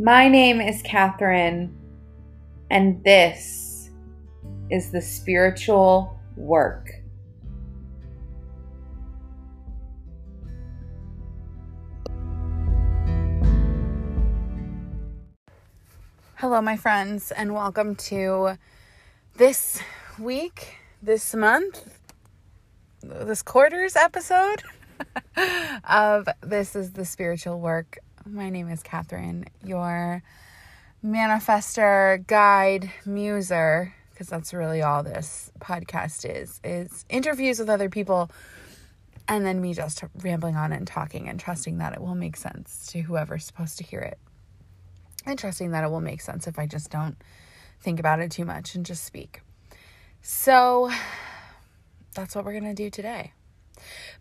My name is Catherine, and this is The Spiritual Work. Hello, my friends, and welcome to this week, this month, this quarter's episode of This is The Spiritual Work. My name is Catherine, your manifestor, guide, muser, because that's really all this podcast is interviews with other people, and then me just rambling on and talking and trusting that it will make sense to whoever's supposed to hear it, and trusting that it will make sense if I just don't think about it too much and just speak. So that's what we're going to do today.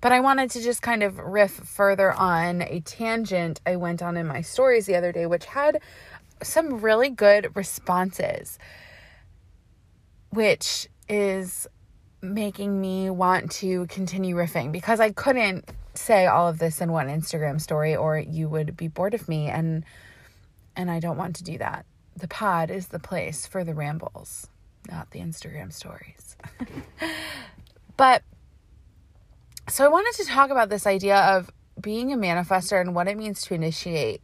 But I wanted to just kind of riff further on a tangent I went on in my stories the other day, which had some really good responses, which is making me want to continue riffing, because I couldn't say all of this in one Instagram story or you would be bored of me, and I don't want to do that. The pod is the place for the rambles, not the Instagram stories. So I wanted to talk about this idea of being a manifestor and what it means to initiate,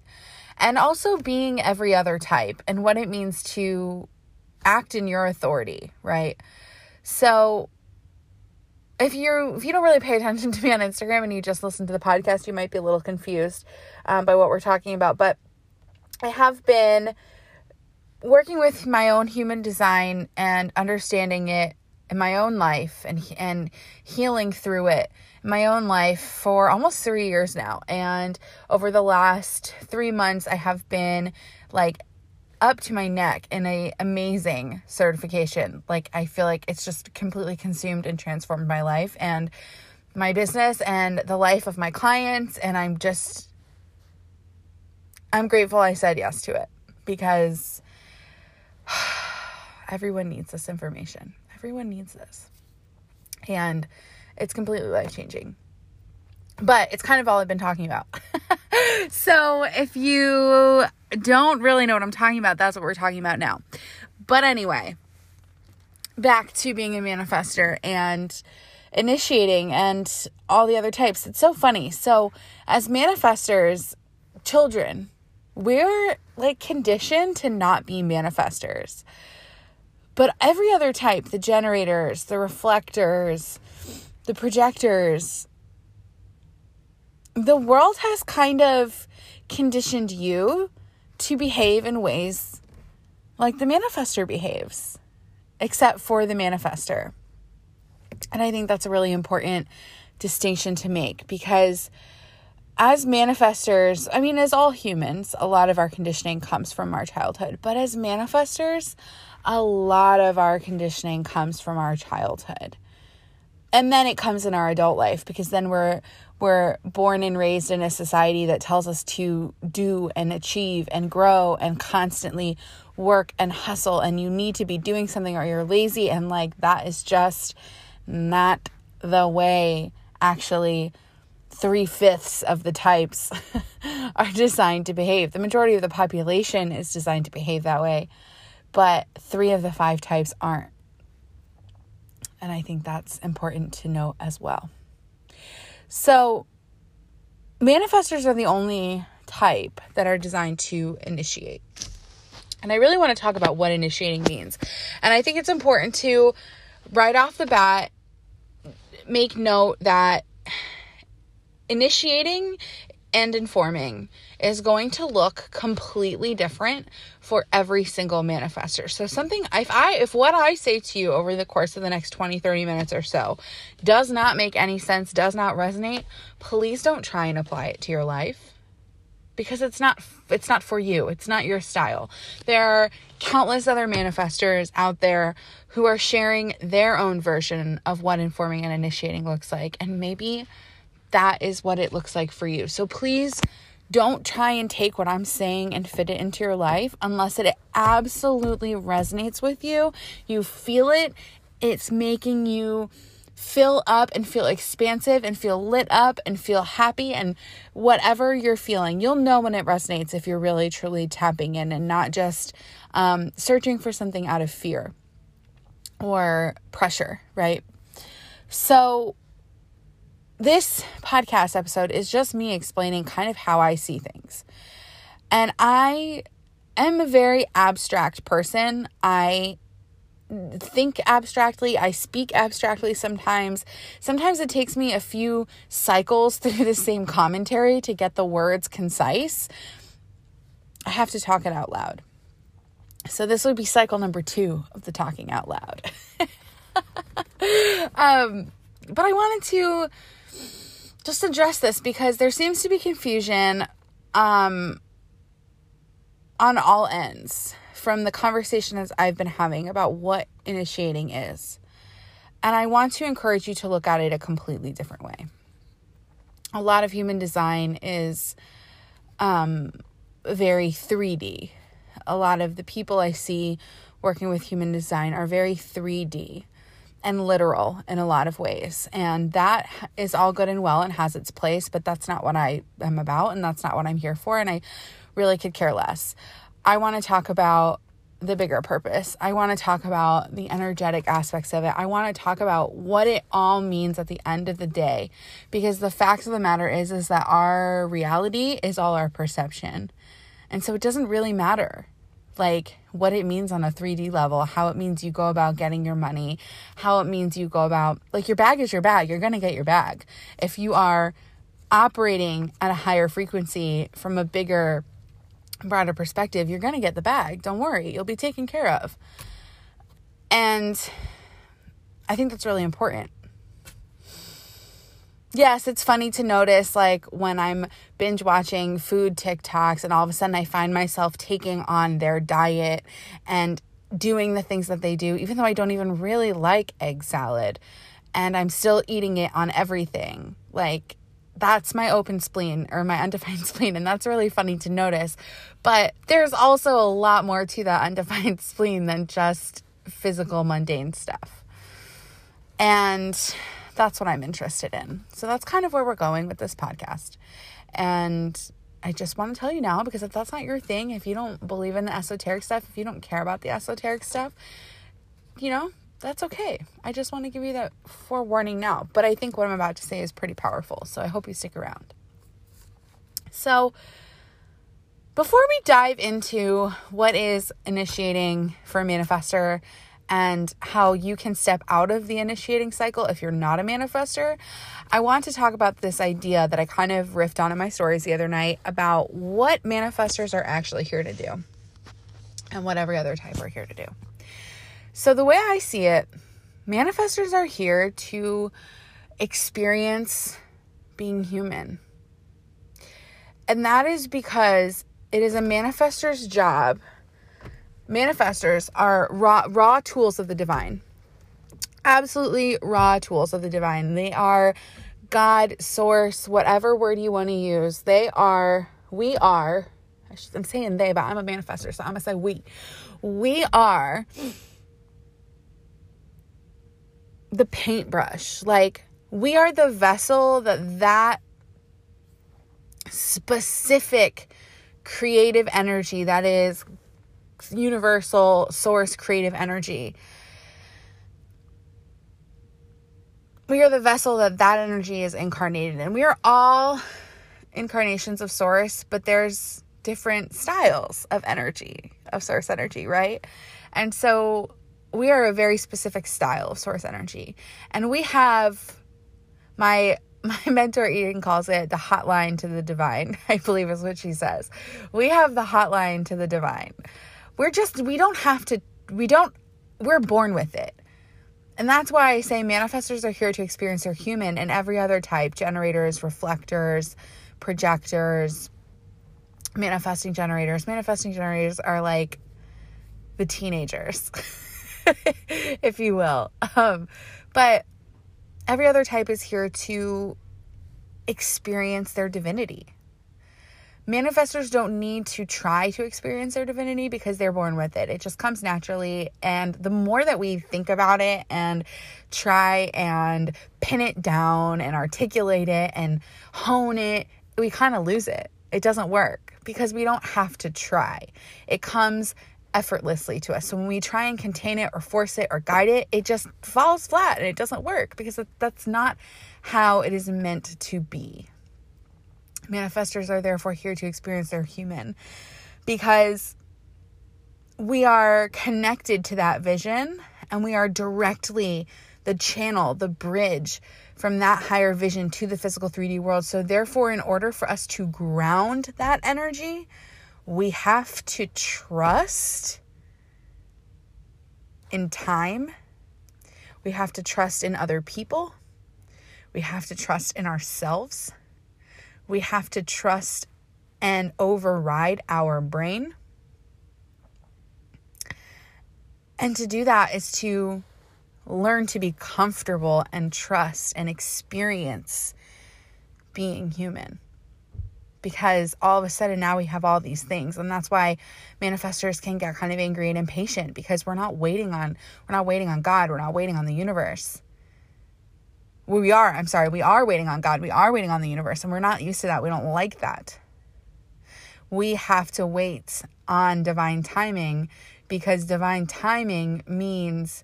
and also being every other type and what it means to act in your authority, right? So if you don't really pay attention to me on Instagram and you just listen to the podcast, you might be a little confused by what we're talking about. But I have been working with my own human design and understanding it in my own life and healing through it in my own life for almost 3 years now. And over the last 3 months, I have been like up to my neck in an amazing certification. Like, I feel like it's just completely consumed and transformed my life and my business and the life of my clients. And I'm grateful I said yes to it, because everyone needs this information. Everyone needs this, and it's completely life-changing, but it's kind of all I've been talking about. So if you don't really know what I'm talking about, that's what we're talking about now. But anyway, back to being a manifestor and initiating and all the other types. It's so funny. So as manifestors, children, we're like conditioned to not be manifestors. But every other type, the generators, the reflectors, the projectors, the world has kind of conditioned you to behave in ways like the manifestor behaves, except for the manifestor. And I think that's a really important distinction to make, because as manifestors, I mean, as all humans, a lot of our conditioning comes from our childhood, but as manifestors, a lot of our conditioning comes from our childhood. And then it comes in our adult life, because then we're born and raised in a society that tells us to do and achieve and grow and constantly work and hustle, and you need to be doing something or you're lazy, and like that is just not the way. Actually, 3/5 of the types are designed to behave. The majority of the population is designed to behave that way. But 3 of the 5 types aren't. And I think that's important to note as well. So manifestors are the only type that are designed to initiate. And I really want to talk about what initiating means. And I think it's important to, right off the bat, make note that initiating and informing is going to look completely different for every single manifestor. So if what I say to you over the course of the next 20, 30 minutes or so does not make any sense, does not resonate, please don't try and apply it to your life, because it's not for you. It's not your style. There are countless other manifestors out there who are sharing their own version of what informing and initiating looks like, and maybe that is what it looks like for you. So please don't try and take what I'm saying and fit it into your life unless it absolutely resonates with you. You feel it. It's making you fill up and feel expansive and feel lit up and feel happy and whatever you're feeling. You'll know when it resonates if you're really truly tapping in and not just searching for something out of fear or pressure, right? So this podcast episode is just me explaining kind of how I see things. And I am a very abstract person. I think abstractly. I speak abstractly sometimes. Sometimes it takes me a few cycles through the same commentary to get the words concise. I have to talk it out loud. So this would be cycle number 2 of the talking out loud. But I wanted to just address this because there seems to be confusion on all ends from the conversations I've been having about what initiating is. And I want to encourage you to look at it a completely different way. A lot of human design is very 3D. A lot of the people I see working with human design are very 3D and literal in a lot of ways. And that is all good and well and has its place, but that's not what I am about and that's not what I'm here for. And I really could care less. I want to talk about the bigger purpose. I want to talk about the energetic aspects of it. I want to talk about what it all means at the end of the day, because the fact of the matter is that our reality is all our perception. And so it doesn't really matter, like what it means on a 3D level, how it means you go about getting your money, how it means you go about, like, your bag is your bag. You're going to get your bag. If you are operating at a higher frequency from a bigger, broader perspective, you're going to get the bag. Don't worry. You'll be taken care of. And I think that's really important. Yes, it's funny to notice, like, when I'm binge watching food TikToks and all of a sudden I find myself taking on their diet and doing the things that they do, even though I don't even really like egg salad, and I'm still eating it on everything. Like, that's my open spleen or my undefined spleen. And that's really funny to notice. But there's also a lot more to that undefined spleen than just physical mundane stuff. And that's what I'm interested in. So that's kind of where we're going with this podcast. And I just want to tell you now, because if that's not your thing, if you don't believe in the esoteric stuff, if you don't care about the esoteric stuff, you know, that's okay. I just want to give you that forewarning now. But I think what I'm about to say is pretty powerful, so I hope you stick around. So before we dive into what is initiating for a manifestor and how you can step out of the initiating cycle if you're not a manifestor, I want to talk about this idea that I kind of riffed on in my stories the other night about what manifestors are actually here to do and what every other type are here to do. So the way I see it, manifestors are here to experience being human. And that is because it is a manifestor's job. Manifestors are raw tools of the divine. Absolutely raw tools of the divine. They are God, source, whatever word you want to use. I'm saying they, but I'm a manifestor, so I'm going to say we. We are the paintbrush. Like, we are the vessel that specific creative energy, that is universal source creative energy. We are the vessel that energy is incarnated in. We are all incarnations of source, but there's different styles of energy, of source energy, right? And so we are a very specific style of source energy. And we have, my mentor Eden calls it the hotline to the divine, I believe is what she says. We have the hotline to the divine. We're born with it. And that's why I say manifestors are here to experience their human, and every other type, generators, reflectors, projectors, manifesting generators. Manifesting generators are like the teenagers, if you will. But every other type is here to experience their divinity. Manifestors don't need to try to experience their divinity because they're born with it. It just comes naturally. And the more that we think about it and try and pin it down and articulate it and hone it, we kind of lose it. It doesn't work because we don't have to try. It comes effortlessly to us. So when we try and contain it or force it or guide it, it just falls flat and it doesn't work because that's not how it is meant to be. Manifestors are therefore here to experience their human because we are connected to that vision and we are directly the channel, the bridge from that higher vision to the physical 3D world. So therefore, in order for us to ground that energy, we have to trust in time. We have to trust in other people. We have to trust in ourselves. We have to trust and override our brain. And to do that is to learn to be comfortable and trust and experience being human. Because all of a sudden now we have all these things. And that's why manifestors can get kind of angry and impatient, because we're not waiting on God. We're not waiting on the universe. We are waiting on God. We are waiting on the universe, and we're not used to that. We don't like that. We have to wait on divine timing, because divine timing means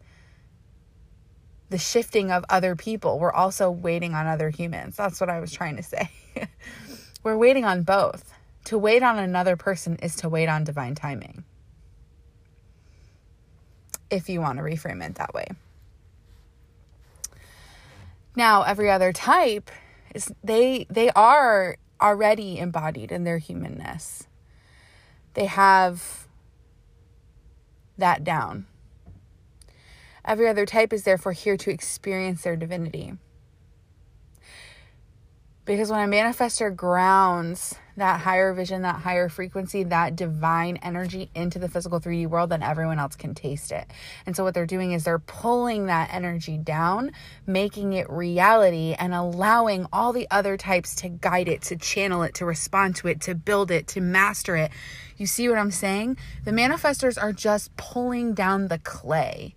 the shifting of other people. We're also waiting on other humans. That's what I was trying to say. We're waiting on both. To wait on another person is to wait on divine timing, if you want to reframe it that way. Now, every other type, is they are already embodied in their humanness. They have that down. Every other type is therefore here to experience their divinity. Because when a manifestor grounds that higher vision, that higher frequency, that divine energy into the physical 3D world, then everyone else can taste it. And so what they're doing is they're pulling that energy down, making it reality, and allowing all the other types to guide it, to channel it, to respond to it, to build it, to master it. You see what I'm saying? The manifestors are just pulling down the clay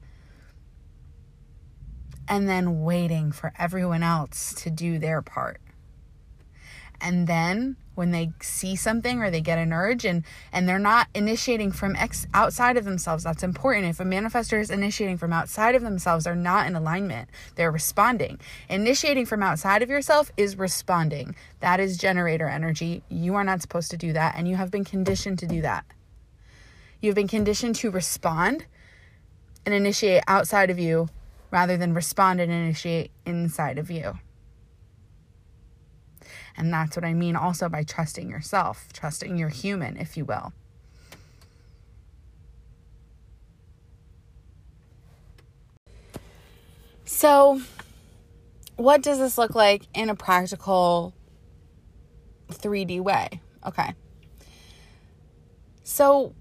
and then waiting for everyone else to do their part. And then when they see something or they get an urge and they're not initiating from outside of themselves, that's important. If a manifestor is initiating from outside of themselves, they're not in alignment. They're responding. Initiating from outside of yourself is responding. That is generator energy. You are not supposed to do that, and you have been conditioned to do that. You've been conditioned to respond and initiate outside of you rather than respond and initiate inside of you. And that's what I mean also by trusting yourself, trusting your human, if you will. So what does this look like in a practical 3D way? Okay. So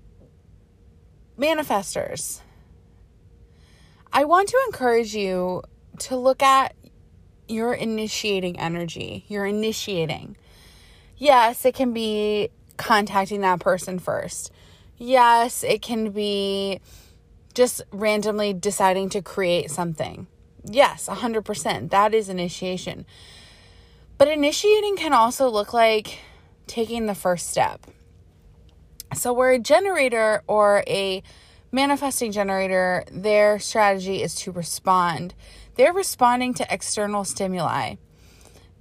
manifestors, I want to encourage you to look at your initiating energy. You're initiating. Yes, it can be contacting that person first. Yes, it can be just randomly deciding to create something. Yes, 100%. That is initiation. But initiating can also look like taking the first step. So we're a generator or a manifesting generator. Their strategy is to respond. They're responding to external stimuli.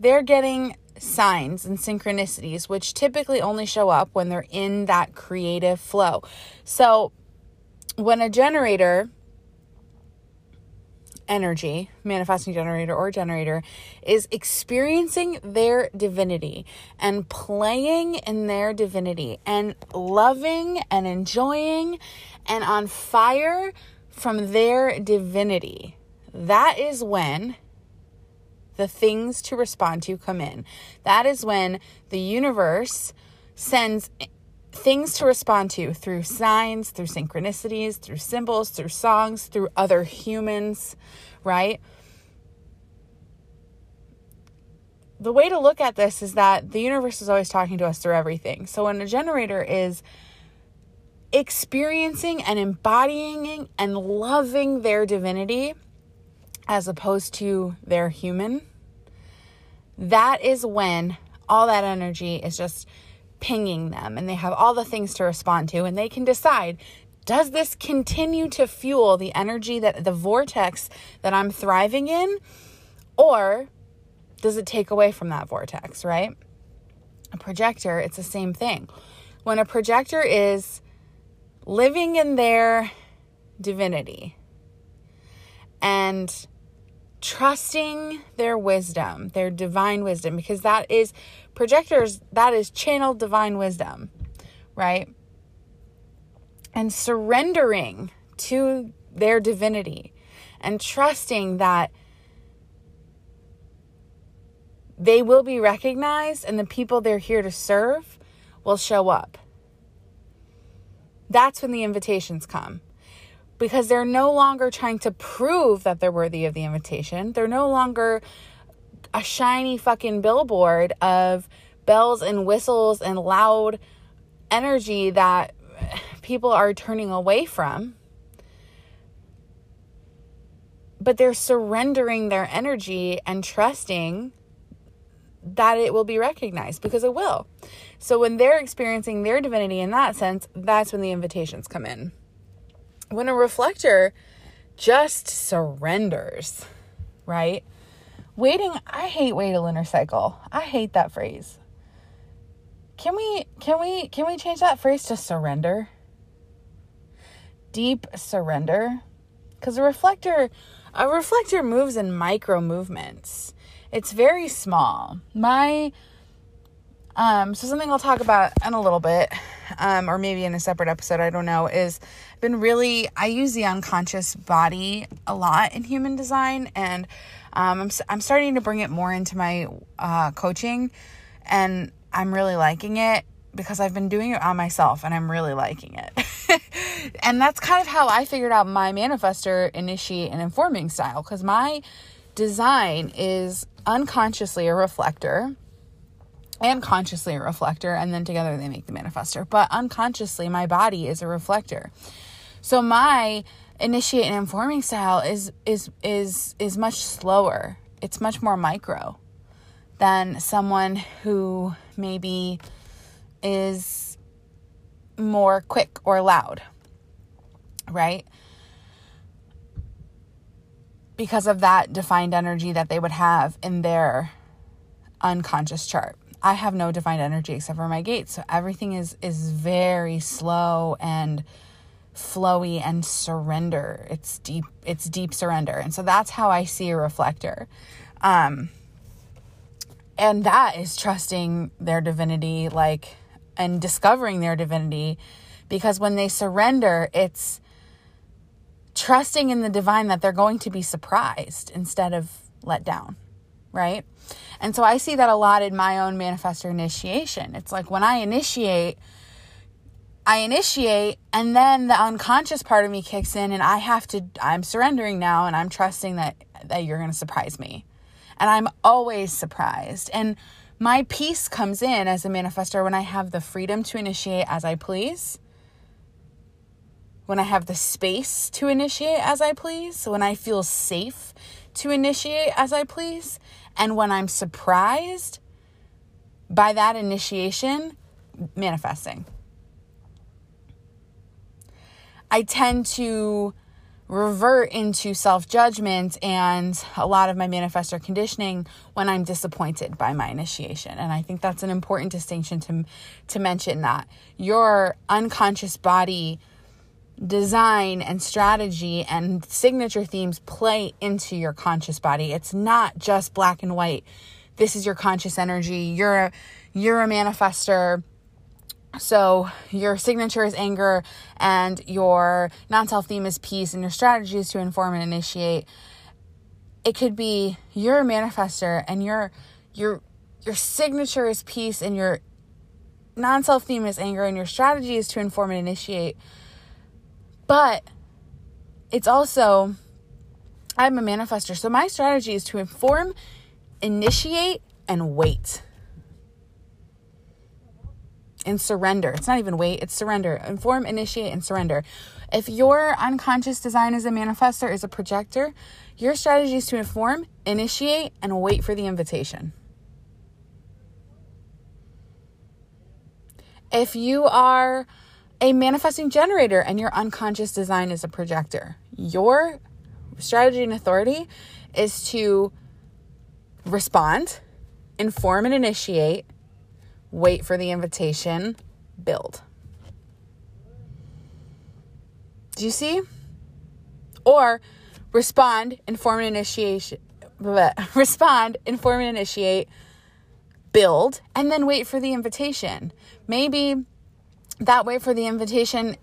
They're getting signs and synchronicities, which typically only show up when they're in that creative flow. So when a manifesting generator or generator is experiencing their divinity and playing in their divinity and loving and enjoying and on fire from their divinity, that is when the things to respond to come in. That is when the universe sends things to respond to through signs, through synchronicities, through symbols, through songs, through other humans, right? the way to look at this is that the universe is always talking to us through everything. So when a generator is experiencing and embodying and loving their divinity as opposed to their human, that is when all that energy is just pinging them and they have all the things to respond to, and they can decide, does this continue to fuel the energy, that the vortex that I'm thriving in, or does it take away from that vortex, right? A projector, it's the same thing. When a projector is living in their divinity and trusting their wisdom, their divine wisdom, because that is projectors, that is channeled divine wisdom, right? And surrendering to their divinity and trusting that they will be recognized and the people they're here to serve will show up. That's when the invitations come, because they're no longer trying to prove that they're worthy of the invitation. They're no longer a shiny fucking billboard of bells and whistles and loud energy that people are turning away from, but they're surrendering their energy and trusting that it will be recognized, because it will. So when they're experiencing their divinity in that sense, that's when the invitations come in. When a reflector just surrenders, right? Waiting, I hate wait a lunar cycle. I hate that phrase. Can we change that phrase to surrender? Deep surrender. Because a reflector moves in micro movements. It's very small. So something I'll talk about in a little bit, or maybe in a separate episode, I don't know, is I use the unconscious body a lot in human design, and I'm starting to bring it more into my coaching, and I'm really liking it because I've been doing it on myself and I'm really liking it. And that's kind of how I figured out my manifestor, initiate, and informing style, because my design is unconsciously a reflector and consciously a reflector, and then together they make the manifestor. But unconsciously, my body is a reflector. So my initiate and informing style is much slower. It's much more micro than someone who maybe is more quick or loud, right? Because of that defined energy that they would have in their unconscious chart. I have no defined energy except for my gates. So everything is very slow and flowy and surrender. It's deep surrender. And so that's how I see a reflector. And that is trusting their divinity, and discovering their divinity, because when they surrender, it's trusting in the divine that they're going to be surprised instead of let down, right? And so I see that a lot in my own manifestor initiation. It's like when I initiate, and then the unconscious part of me kicks in, and I'm surrendering now, and I'm trusting that you're going to surprise me. And I'm always surprised. And my peace comes in as a manifestor when I have the freedom to initiate as I please, when I have the space to initiate as I please, when I feel safe to initiate as I please, and when I'm surprised by that initiation manifesting. I tend to revert into self-judgment and a lot of my manifestor conditioning when I'm disappointed by my initiation. And I think that's an important distinction to mention, that your unconscious body design and strategy and signature themes play into your conscious body. It's not just black and white. This is your conscious energy. You're a manifestor. So your signature is anger, and your non-self theme is peace, and your strategy is to inform and initiate. It could be you're a manifestor and your signature is peace, and your non-self theme is anger, and your strategy is to inform and initiate. But it's also, I'm a manifestor, so my strategy is to inform, initiate, and wait and surrender. It's not even wait, it's surrender. Inform, initiate, and surrender. If your unconscious design is a manifestor, is a projector, your strategy is to inform, initiate, and wait for the invitation. If you are a manifesting generator and your unconscious design is a projector, your strategy and authority is to respond, inform and initiate, wait for the invitation, build. Do you see? Or respond, inform and initiate, build, and then wait for the invitation. Maybe that wait for the invitation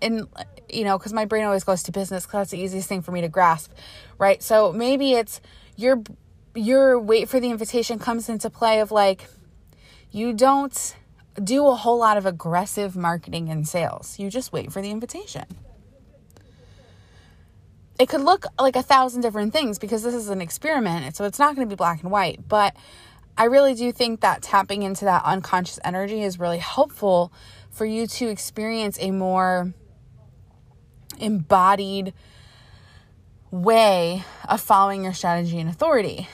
because my brain always goes to business because that's the easiest thing for me to grasp, right? So maybe it's your wait for the invitation comes into play of like, you don't do a whole lot of aggressive marketing and sales. You just wait for the invitation. It could look like 1,000 different things because this is an experiment, so it's not going to be black and white. But I really do think that tapping into that unconscious energy is really helpful for you to experience a more embodied way of following your strategy and authority,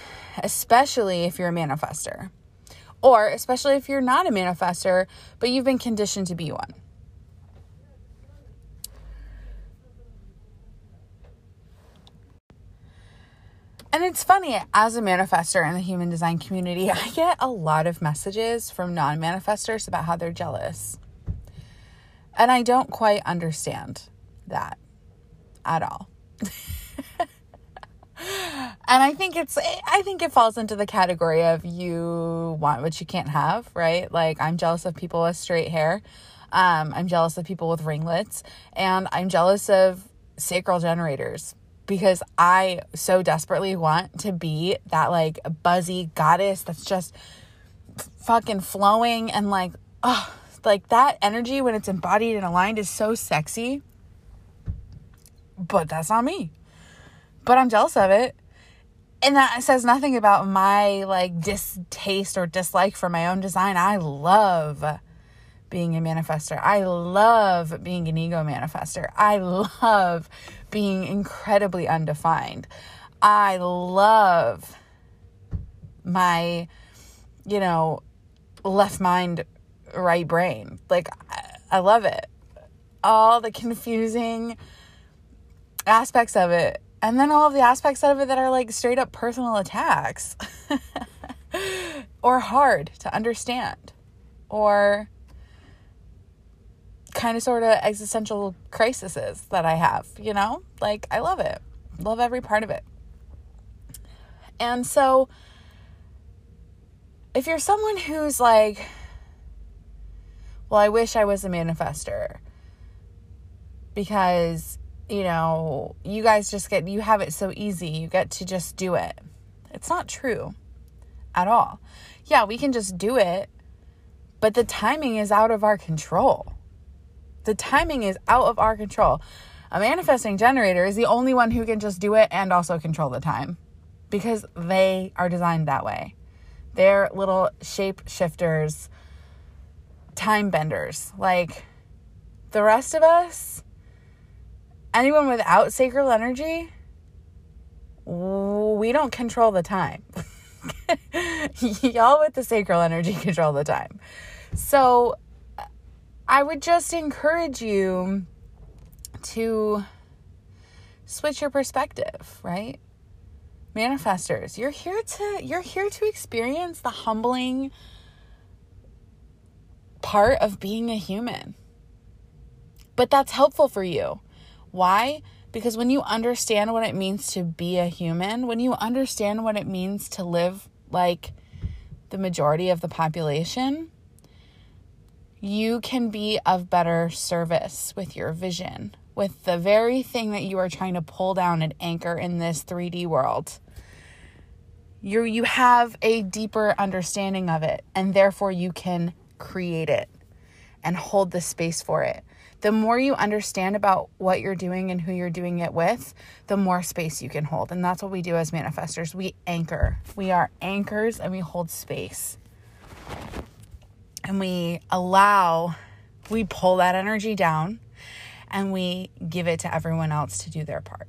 especially if you're a manifestor. Or especially if you're not a manifestor, but you've been conditioned to be one. And it's funny, as a manifestor in the human design community, I get a lot of messages from non-manifestors about how they're jealous. And I don't quite understand that at all. And I think it falls into the category of you want what you can't have, right? Like, I'm jealous of people with straight hair. I'm jealous of people with ringlets. And I'm jealous of sacral generators because I so desperately want to be that, like, buzzy goddess that's just fucking flowing. And, like, oh, like, that energy when it's embodied and aligned is so sexy. But that's not me. But I'm jealous of it. And that says nothing about my, like, distaste or dislike for my own design. I love being a manifestor. I love being an ego manifestor. I love being incredibly undefined. I love my, left mind, right brain. Like, I love it. All the confusing aspects of it. And then all of the aspects of it that are like straight up personal attacks or hard to understand or kind of sort of existential crises that I have, like, I love it. Love every part of it. And so if you're someone who's like, well, I wish I was a manifestor because you guys you have it so easy. You get to just do it. It's not true at all. Yeah, we can just do it, but the timing is out of our control. A manifesting generator is the only one who can just do it and also control the time because they are designed that way. They're little shape shifters, time benders. Like the rest of us, anyone without sacral energy, we don't control the time. Y'all with the sacral energy control the time. So I would just encourage you to switch your perspective, right? Manifestors, you're here to experience the humbling part of being a human. But that's helpful for you. Why? Because when you understand what it means to be a human, when you understand what it means to live like the majority of the population, you can be of better service with your vision, with the very thing that you are trying to pull down and anchor in this 3D world. You have a deeper understanding of it, and therefore you can create it and hold the space for it. The more you understand about what you're doing and who you're doing it with, the more space you can hold. And that's what we do as manifestors. We anchor. We are anchors and we hold space. and we pull that energy down and we give it to everyone else to do their part.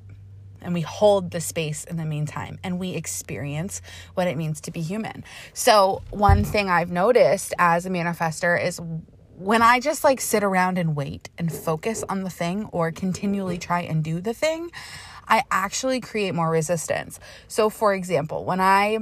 And we hold the space in the meantime, and we experience what it means to be human. So one thing I've noticed as a manifestor is when I just like sit around and wait and focus on the thing or continually try and do the thing, I actually create more resistance. So for example, when I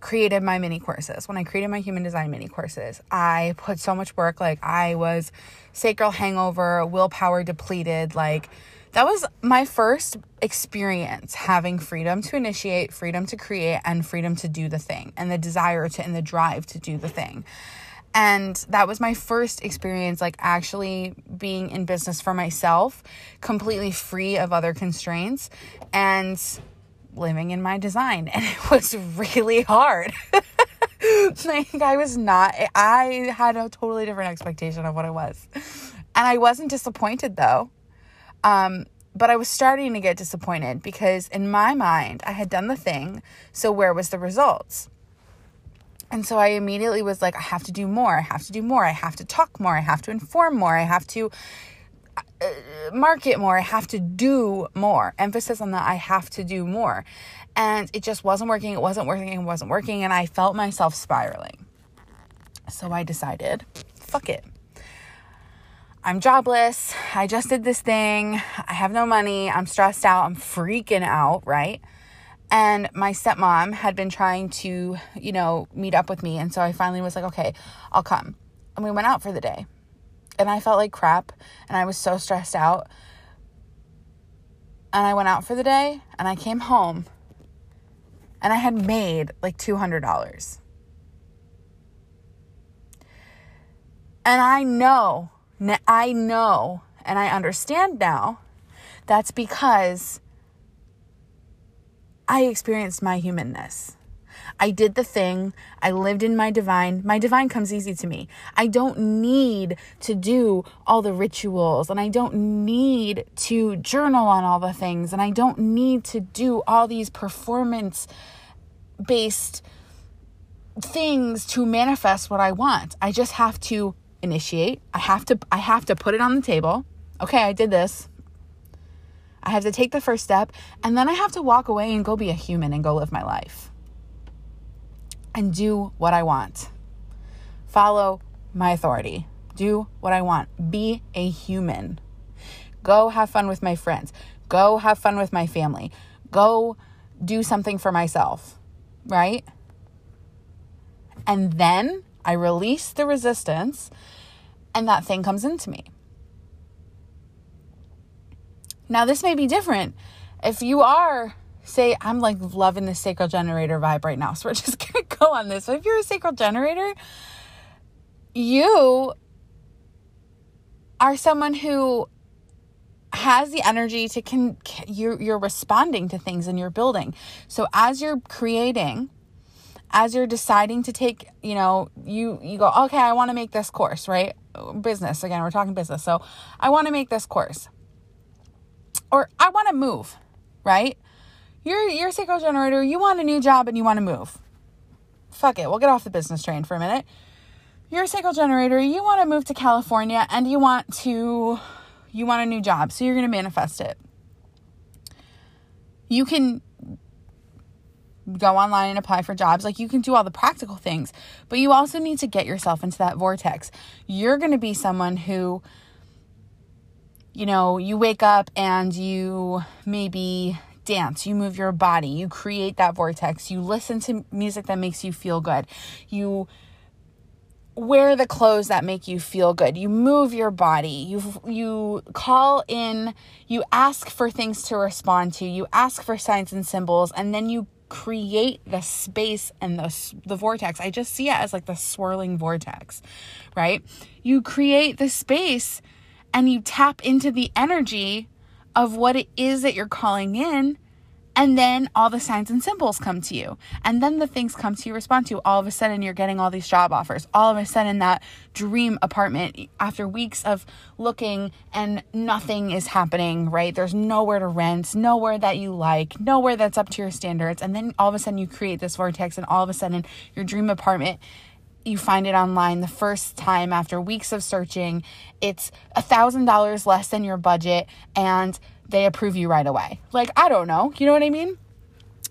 created my mini courses, when I created my Human Design mini courses, I put so much work. Like I was sacral hangover, willpower depleted, that was my first experience having freedom to initiate, freedom to create, and freedom to do the thing, and the desire to and the drive to do the thing. And that was my first experience, actually being in business for myself, completely free of other constraints and living in my design. And it was really hard. I had a totally different expectation of what it was. And I wasn't disappointed though. But I was starting to get disappointed because in my mind, I had done the thing. So where was the results? And so I immediately was like, I have to do more. I have to do more. I have to talk more. I have to inform more. I have to market more. I have to do more. Emphasis on the I have to do more. And it just wasn't working. It wasn't working. It wasn't working. And I felt myself spiraling. So I decided, fuck it. I'm jobless. I just did this thing. I have no money. I'm stressed out. I'm freaking out, right? And my stepmom had been trying to, meet up with me. And so I finally was like, okay, I'll come. And we went out for the day. And I felt like crap. And I was so stressed out. And I went out for the day. And I came home. And I had made $200. And I know and I understand now that's because I experienced my humanness. I did the thing. I lived in my divine. My divine comes easy to me. I don't need to do all the rituals, and I don't need to journal on all the things, and I don't need to do all these performance-based things to manifest what I want. I just have to initiate. I have to put it on the table. Okay, I did this. I have to take the first step, and then I have to walk away and go be a human and go live my life and do what I want. Follow my authority. Do what I want. Be a human. Go have fun with my friends. Go have fun with my family. Go do something for myself, right? And then I release the resistance, and that thing comes into me. Now, this may be different. If you are, say, I'm loving the sacral generator vibe right now, so we're just going to go on this. If you're a sacral generator, you are someone who has the energy to you're responding to things and you're building. So as you're creating, as you're deciding to take, you go, okay, I want to make this course, right? Business. Again, we're talking business. So I want to make this course, or I want to move, right? You're a sacral generator. You want a new job and you want to move. Fuck it. We'll get off the business train for a minute. You're a sacral generator. You want to move to California and you want a new job. So you're going to manifest it. You can go online and apply for jobs. You can do all the practical things, but you also need to get yourself into that vortex. You're going to be someone who, you wake up and you maybe dance, you move your body, you create that vortex, you listen to music that makes you feel good, you wear the clothes that make you feel good, you move your body, you call in, you ask for things to respond to, you ask for signs and symbols, and then you create the space and the vortex. I just see it as the swirling vortex, right? You create the space and you tap into the energy of what it is that you're calling in, and then all the signs and symbols come to you, and then the things come to you, respond to you. All of a sudden you're getting all these job offers. All of a sudden that dream apartment after weeks of looking and nothing is happening, right? There's nowhere to rent, nowhere that you like, nowhere that's up to your standards. And then all of a sudden you create this vortex, and all of a sudden your dream apartment you find it online the first time after weeks of searching. It's $1,000 less than your budget and they approve you right away. Like, I don't know. You know what I mean?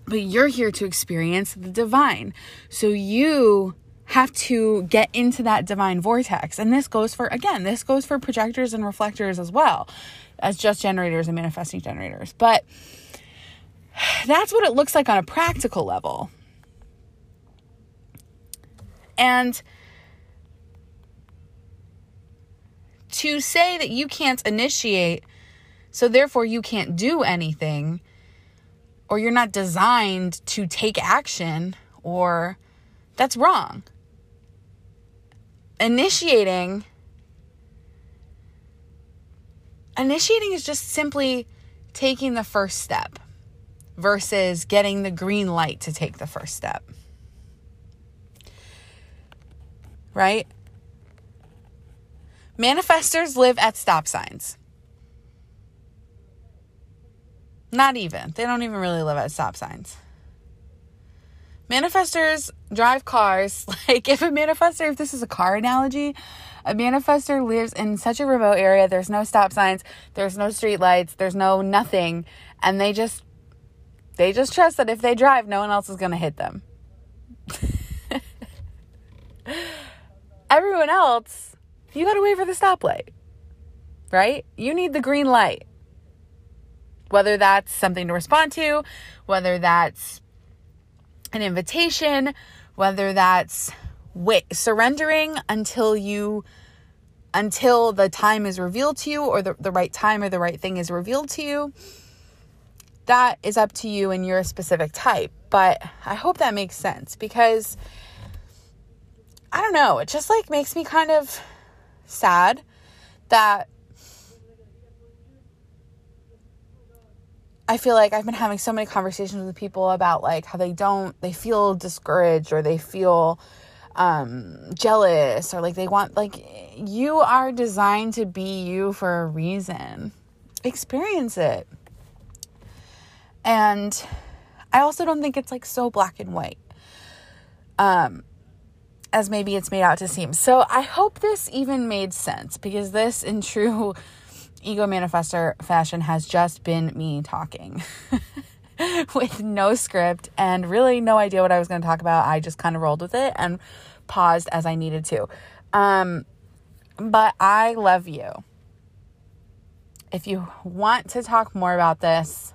But you're here to experience the divine. So you have to get into that divine vortex. And this goes for, again, this goes for projectors and reflectors as well as just generators and manifesting generators. But that's what it looks like on a practical level. And to say that you can't initiate, so therefore you can't do anything, or you're not designed to take action, or that's wrong. Initiating is just simply taking the first step versus getting the green light to take the first step. Right? Manifestors live at stop signs. Not even. They don't even really live at stop signs. Manifestors drive cars. Like, if this is a car analogy, a manifestor lives in such a remote area. There's no stop signs. There's no street lights. There's no nothing. And they just trust that if they drive, no one else is going to hit them. Everyone else, you got to wait for the stoplight, right? You need the green light. Whether that's something to respond to, whether that's an invitation, whether that's surrendering until the time is revealed to you, or the right time or the right thing is revealed to you, that is up to you and your specific type. But I hope that makes sense, because I don't know, it just like makes me kind of sad that I feel like I've been having so many conversations with people about like how they feel discouraged, or they feel jealous, or like they want, like, you are designed to be you for a reason. Experience it. And I also don't think it's like so black and white, as maybe it's made out to seem. So I hope this even made sense, because this, in true ego manifestor fashion, has just been me talking with no script and really no idea what I was going to talk about. I just kind of rolled with it and paused as I needed to. But I love you. If you want to talk more about this,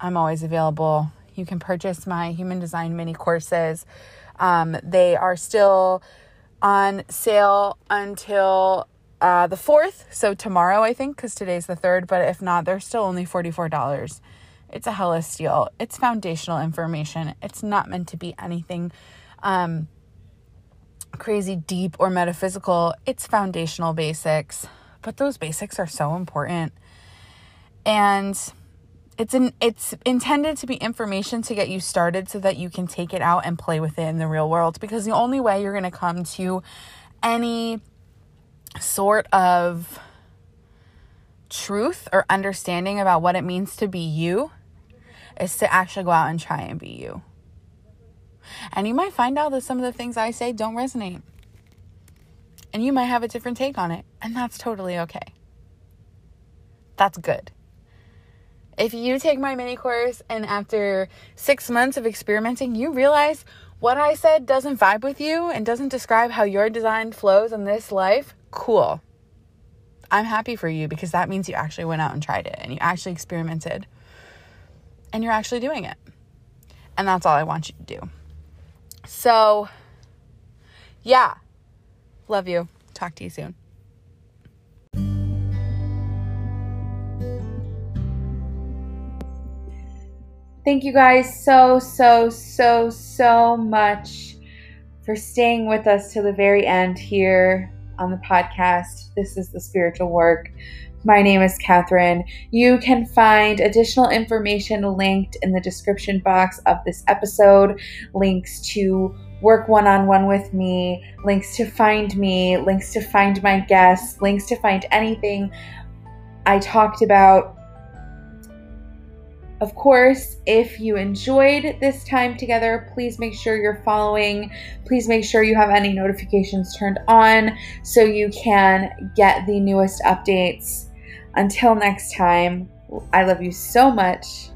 I'm always available. You can purchase my Human Design mini courses. They are still on sale until the 4th, so tomorrow, I think, because today's the 3rd, but if not, they're still only $44. It's a hella steal. It's foundational information. It's not meant to be anything crazy deep or metaphysical. It's foundational basics, but those basics are so important. And it's intended to be information to get you started so that you can take it out and play with it in the real world, because the only way you're going to come to any sort of truth or understanding about what it means to be you is to actually go out and try and be you. And you might find out that some of the things I say don't resonate, and you might have a different take on it, and that's totally okay. That's good. If you take my mini course and after 6 months of experimenting, you realize what I said doesn't vibe with you and doesn't describe how your design flows in this life, cool. I'm happy for you, because that means you actually went out and tried it, and you actually experimented, and you're actually doing it. And that's all I want you to do. So, yeah. Love you. Talk to you soon. Thank you guys so much for staying with us to the very end here on the podcast. This is The Spiritual Work. My name is Catherine. You can find additional information linked in the description box of this episode. Links to work one-on-one with me, links to find me, links to find my guests, links to find anything I talked about Of course, if you enjoyed this time together, please make sure you're following. Please make sure you have any notifications turned on so you can get the newest updates. Until next time, I love you so much.